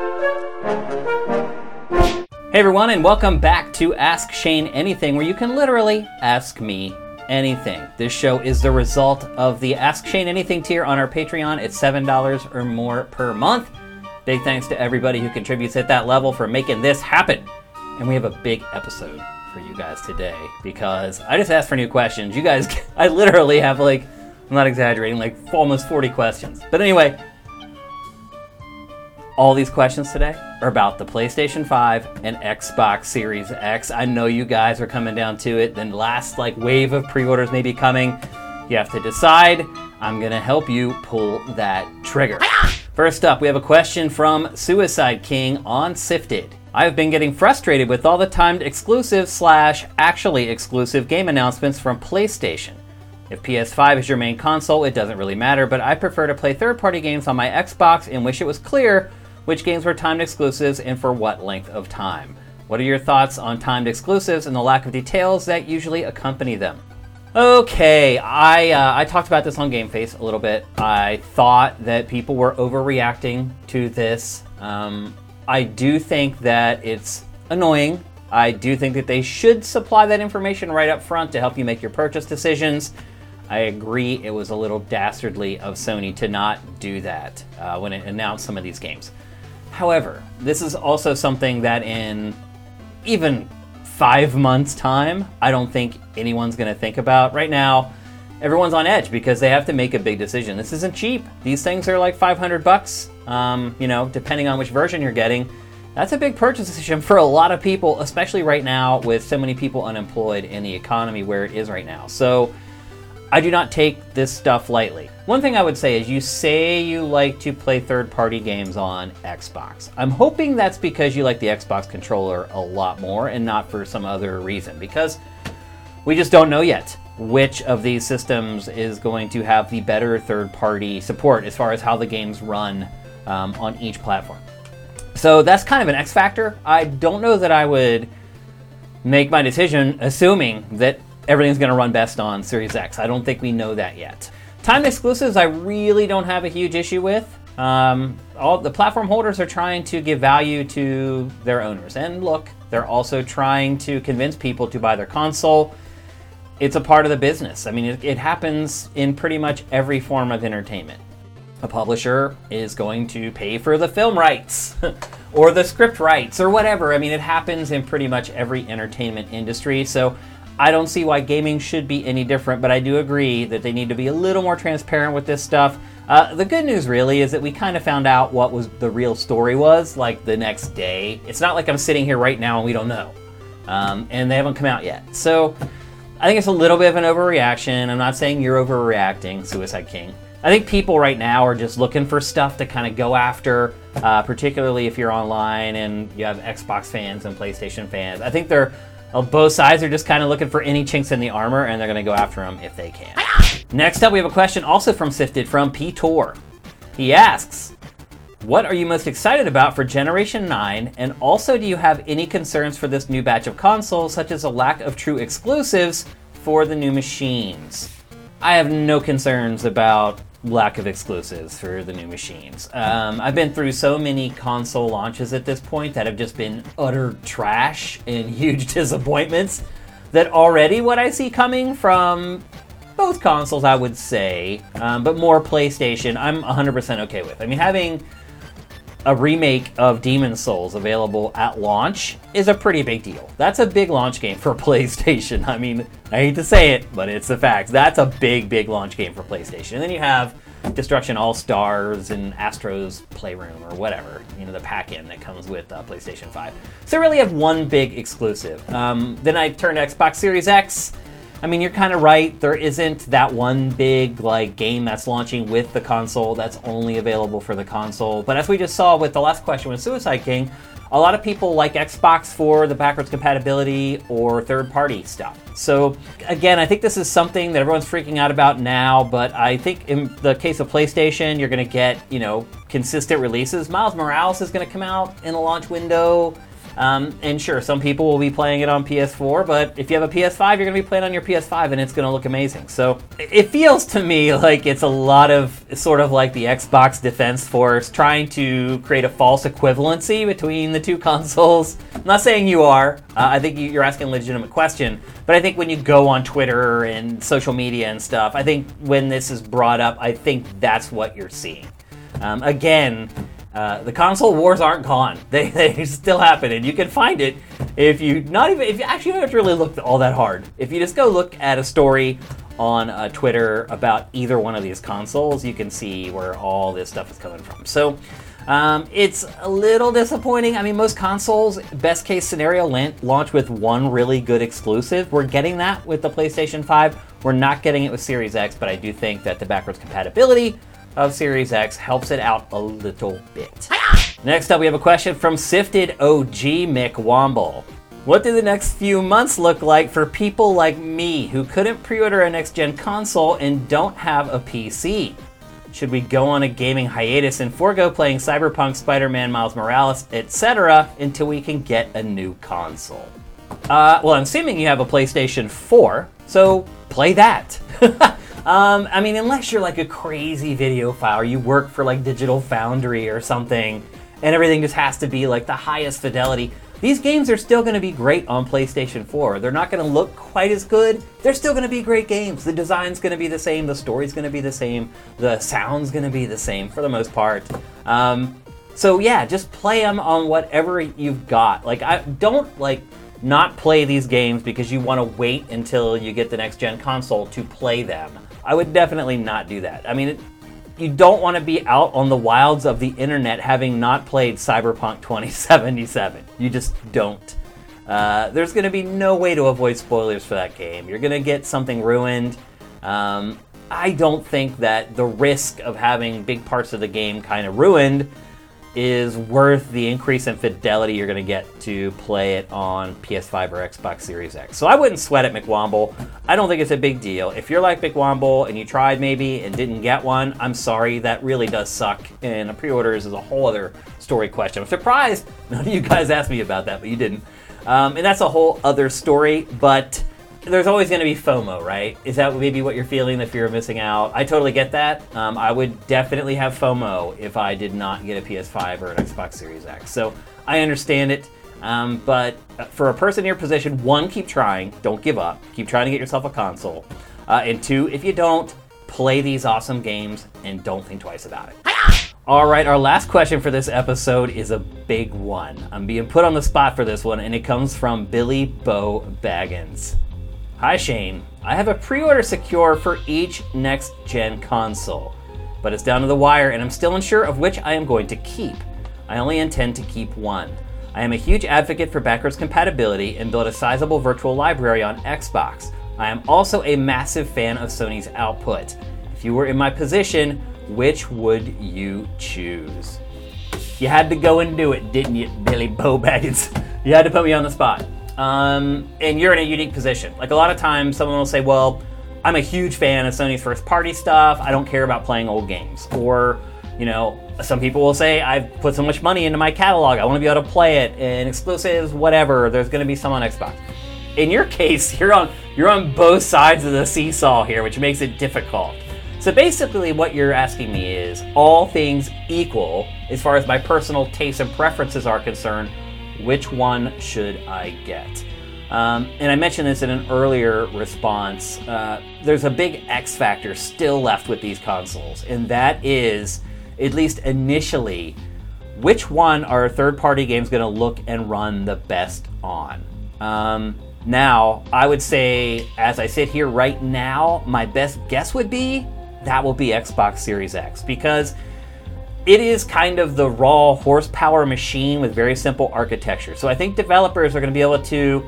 Hey everyone, and welcome back to Ask Shane Anything, where you can literally ask me anything. This show is the result of the Ask Shane Anything tier on our Patreon. It's $7 or more per month. Big thanks to everybody who contributes at that level for making this happen. And we have a big episode for you guys today, because I just asked for new questions. You guys, I literally have I'm not exaggerating, almost 40 questions. But anyway, all these questions today are about the PlayStation 5 and Xbox Series X. I know you guys are coming down to it. The last wave of pre-orders may be coming. You have to decide. I'm gonna help you pull that trigger. First up, we have a question from Suicide King on Sifted. I've been getting frustrated with all the timed exclusive /actually exclusive game announcements from PlayStation. If PS5 is your main console, it doesn't really matter, but I prefer to play third-party games on my Xbox and wish it was clear which games were timed exclusives and for what length of time. What are your thoughts on timed exclusives and the lack of details that usually accompany them? Okay, I talked about this on Game Face a little bit. I thought that people were overreacting to this. I do think that it's annoying. I do think that they should supply that information right up front to help you make your purchase decisions. I agree it was a little dastardly of Sony to not do that when it announced some of these games. However, this is also something that in even 5 months' time, I don't think anyone's going to think about. Right now, everyone's on edge because they have to make a big decision. This isn't cheap. These things are $500, depending on which version you're getting. That's a big purchase decision for a lot of people, especially right now with so many people unemployed in the economy where it is right now. So I do not take this stuff lightly. One thing I would say is you say you like to play third-party games on Xbox. I'm hoping that's because you like the Xbox controller a lot more and not for some other reason, because we just don't know yet which of these systems is going to have the better third-party support as far as how the games run on each platform. So that's kind of an X factor. I don't know that I would make my decision assuming that everything's going to run best on Series X. I don't think we know that yet. Timed exclusives, I really don't have a huge issue with. All the platform holders are trying to give value to their owners. And look, they're also trying to convince people to buy their console. It's a part of the business. I mean, it happens in pretty much every form of entertainment. A publisher is going to pay for the film rights or the script rights or whatever. I mean, it happens in pretty much every entertainment industry. So I don't see why gaming should be any different, but I do agree that they need to be a little more transparent with this stuff. The good news really is that we kind of found out what was the real story was the next day. It's not I'm sitting here right now and we don't know. And they haven't come out yet. So I think it's a little bit of an overreaction. I'm not saying you're overreacting, Suicide King. I think people right now are just looking for stuff to kind of go after, particularly if you're online and you have Xbox fans and PlayStation fans. I think both sides are just kind of looking for any chinks in the armor, and they're going to go after them if they can. Next up, we have a question also from Sifted from PTor. He asks, what are you most excited about for Generation 9? And also, do you have any concerns for this new batch of consoles, such as a lack of true exclusives for the new machines? I have no concerns about lack of exclusives for the new machines. I've been through so many console launches at this point that have just been utter trash and huge disappointments that already what I see coming from both consoles, I would say, but more PlayStation, I'm 100% okay with. I mean, having a remake of Demon's Souls available at launch is a pretty big deal. That's a big launch game for PlayStation. I mean, I hate to say it, but it's the fact. That's a big, big launch game for PlayStation. And then you have Destruction All-Stars and Astro's Playroom or whatever, the pack-in that comes with PlayStation 5. So really have one big exclusive. Then I turn to Xbox Series X. I mean, you're kind of right. There isn't that one big game that's launching with the console that's only available for the console. But as we just saw with the last question with Suicide King, a lot of people like Xbox for the backwards compatibility or third-party stuff. So again, I think this is something that everyone's freaking out about now, but I think in the case of PlayStation, you're going to get, consistent releases. Miles Morales is going to come out in a launch window. And sure, some people will be playing it on PS4, but if you have a PS5, you're going to be playing on your PS5, and it's going to look amazing. So it feels to me like it's a lot of sort of like the Xbox defense force trying to create a false equivalency between the two consoles. I'm not saying you are. I think you're asking a legitimate question. But I think when you go on Twitter and social media and stuff, I think when this is brought up, I think that's what you're seeing. The console wars aren't gone. They still happen, and you can find it if you don't have to really look all that hard. If you just go look at a story on Twitter about either one of these consoles, you can see where all this stuff is coming from. So it's a little disappointing. I mean, most consoles, best case scenario, launch with one really good exclusive. We're getting that with the PlayStation 5. We're not getting it with Series X, but I do think that the backwards compatibility of Series X helps it out a little bit. Next up, we have a question from Sifted OG McWomble. What do the next few months look like for people like me who couldn't pre-order a next-gen console and don't have a PC? Should we go on a gaming hiatus and forego playing Cyberpunk, Spider-Man, Miles Morales, etc. until we can get a new console? Well, I'm assuming you have a PlayStation 4, so play that. I mean, unless you're like a crazy videophile or you work for like Digital Foundry or something and everything just has to be like the highest fidelity, these games are still going to be great on PlayStation 4. They're not going to look quite as good. They're still going to be great games. The design's going to be the same. The story's going to be the same. The sound's going to be the same for the most part. So yeah, just play them on whatever you've got. Like, I don't like... not play these games because you want to wait until you get the next-gen console to play them. I would definitely not do that. I mean, you don't want to be out on the wilds of the internet having not played Cyberpunk 2077. You just don't. There's going to be no way to avoid spoilers for that game. You're going to get something ruined. I don't think that the risk of having big parts of the game kind of ruined is worth the increase in fidelity you're going to get to play it on PS5 or Xbox Series X. So I wouldn't sweat it, McWomble. I don't think it's a big deal. If you're like McWomble and you tried maybe and didn't get one, I'm sorry, that really does suck. And a pre-order is a whole other story question. I'm surprised none of you guys asked me about that, but you didn't. And that's a whole other story, but there's always going to be FOMO, right? Is that maybe what you're feeling, the fear of missing out? I totally get that. I would definitely have FOMO if I did not get a PS5 or an Xbox Series X. So I understand it. But for a person in your position, one, keep trying. Don't give up. Keep trying to get yourself a console. And two, if you don't, play these awesome games and don't think twice about it. All right, our last question for this episode is a big one. I'm being put on the spot for this one, and it comes from Billy Bo Baggins. Hi Shane, I have a pre-order secure for each next-gen console, but it's down to the wire and I'm still unsure of which I am going to keep. I only intend to keep one. I am a huge advocate for backwards compatibility and built a sizable virtual library on Xbox. I am also a massive fan of Sony's output. If you were in my position, which would you choose? You had to go and do it, didn't you, Billy Bo Baggins? You had to put me on the spot. And you're in a unique position. Like, a lot of times someone will say, well, I'm a huge fan of Sony's first party stuff. I don't care about playing old games. Or, you know, some people will say, I've put so much money into my catalog. I want to be able to play it and exclusives, whatever. There's going to be some on Xbox. In your case, you're on both sides of the seesaw here, which makes it difficult. So basically what you're asking me is, all things equal, as far as my personal tastes and preferences are concerned, which one should I get? And I mentioned this in an earlier response. There's a big X factor still left with these consoles, and that is, at least initially, which one are third-party games going to look and run the best on? Now, I would say, as I sit here right now, my best guess would be that will be Xbox Series X, because it is kind of the raw horsepower machine with very simple architecture. So I think developers are going to be able to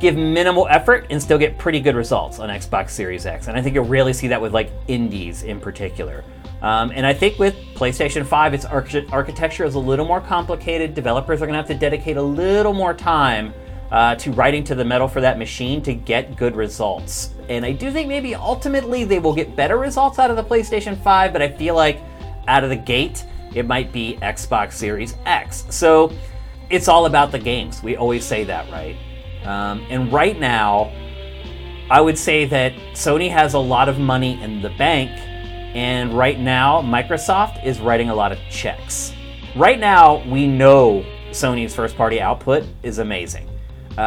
give minimal effort and still get pretty good results on Xbox Series X. And I think you'll really see that with like indies in particular. And I think with PlayStation 5, its architecture is a little more complicated. Developers are going to have to dedicate a little more time to writing to the metal for that machine to get good results. And I do think maybe ultimately they will get better results out of the PlayStation 5, but I feel like out of the gate, it might be Xbox Series X. So it's all about the games. We always say that, right? And right now, I would say that Sony has a lot of money in the bank, and right now, Microsoft is writing a lot of checks. Right now, we know Sony's first-party output is amazing.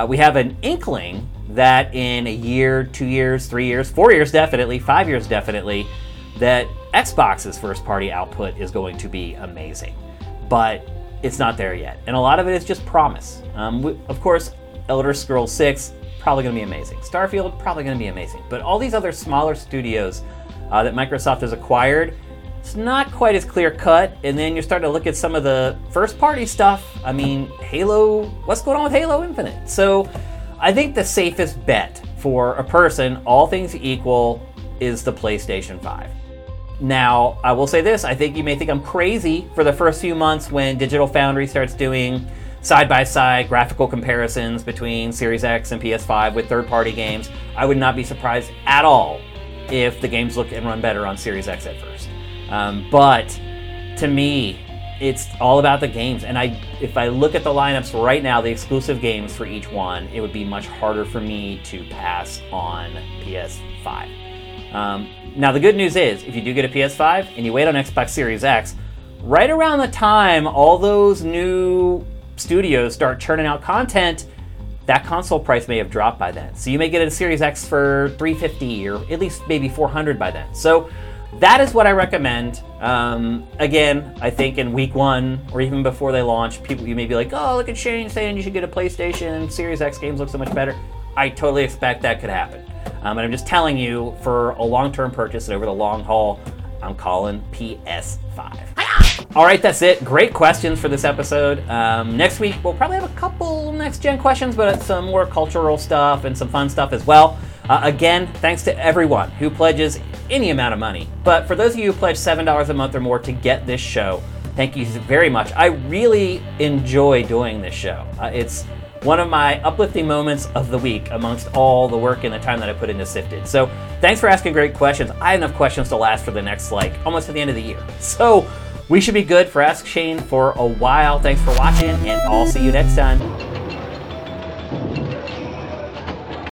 We have an inkling that in a year, 2 years, 3 years, 4 years definitely, 5 years definitely, that Xbox's first-party output is going to be amazing. But it's not there yet. And a lot of it is just promise. Of course, Elder Scrolls 6, probably going to be amazing. Starfield, probably going to be amazing. But all these other smaller studios that Microsoft has acquired, it's not quite as clear-cut. And then you're starting to look at some of the first-party stuff. I mean, Halo, what's going on with Halo Infinite? So I think the safest bet for a person, all things equal, is the PlayStation 5. Now, I will say this. I think you may think I'm crazy for the first few months when Digital Foundry starts doing side-by-side graphical comparisons between Series X and PS5 with third-party games. I would not be surprised at all if the games look and run better on Series X at first. But to me, it's all about the games. And if I look at the lineups right now, the exclusive games for each one, it would be much harder for me to pass on PS5. Now, the good news is, if you do get a PS5 and you wait on Xbox Series X, right around the time all those new studios start churning out content, that console price may have dropped by then. So you may get a Series X for $350 or at least maybe $400 by then. So that is what I recommend. Again, I think in week one or even before they launch, you may be like, oh, look at Shane saying you should get a PlayStation. Series X games look so much better. I totally expect that could happen. And I'm just telling you, for a long-term purchase and over the long haul, I'm calling PS5. All right, that's it. Great questions for this episode. Next week, we'll probably have a couple next-gen questions, but some more cultural stuff and some fun stuff as well. Again, thanks to everyone who pledges any amount of money. But for those of you who pledge $7 a month or more to get this show, thank you very much. I really enjoy doing this show. It's one of my uplifting moments of the week amongst all the work and the time that I put into Sifted. So thanks for asking great questions. I have enough questions to last for the next, almost to the end of the year. So we should be good for Ask Shane for a while. Thanks for watching, and I'll see you next time.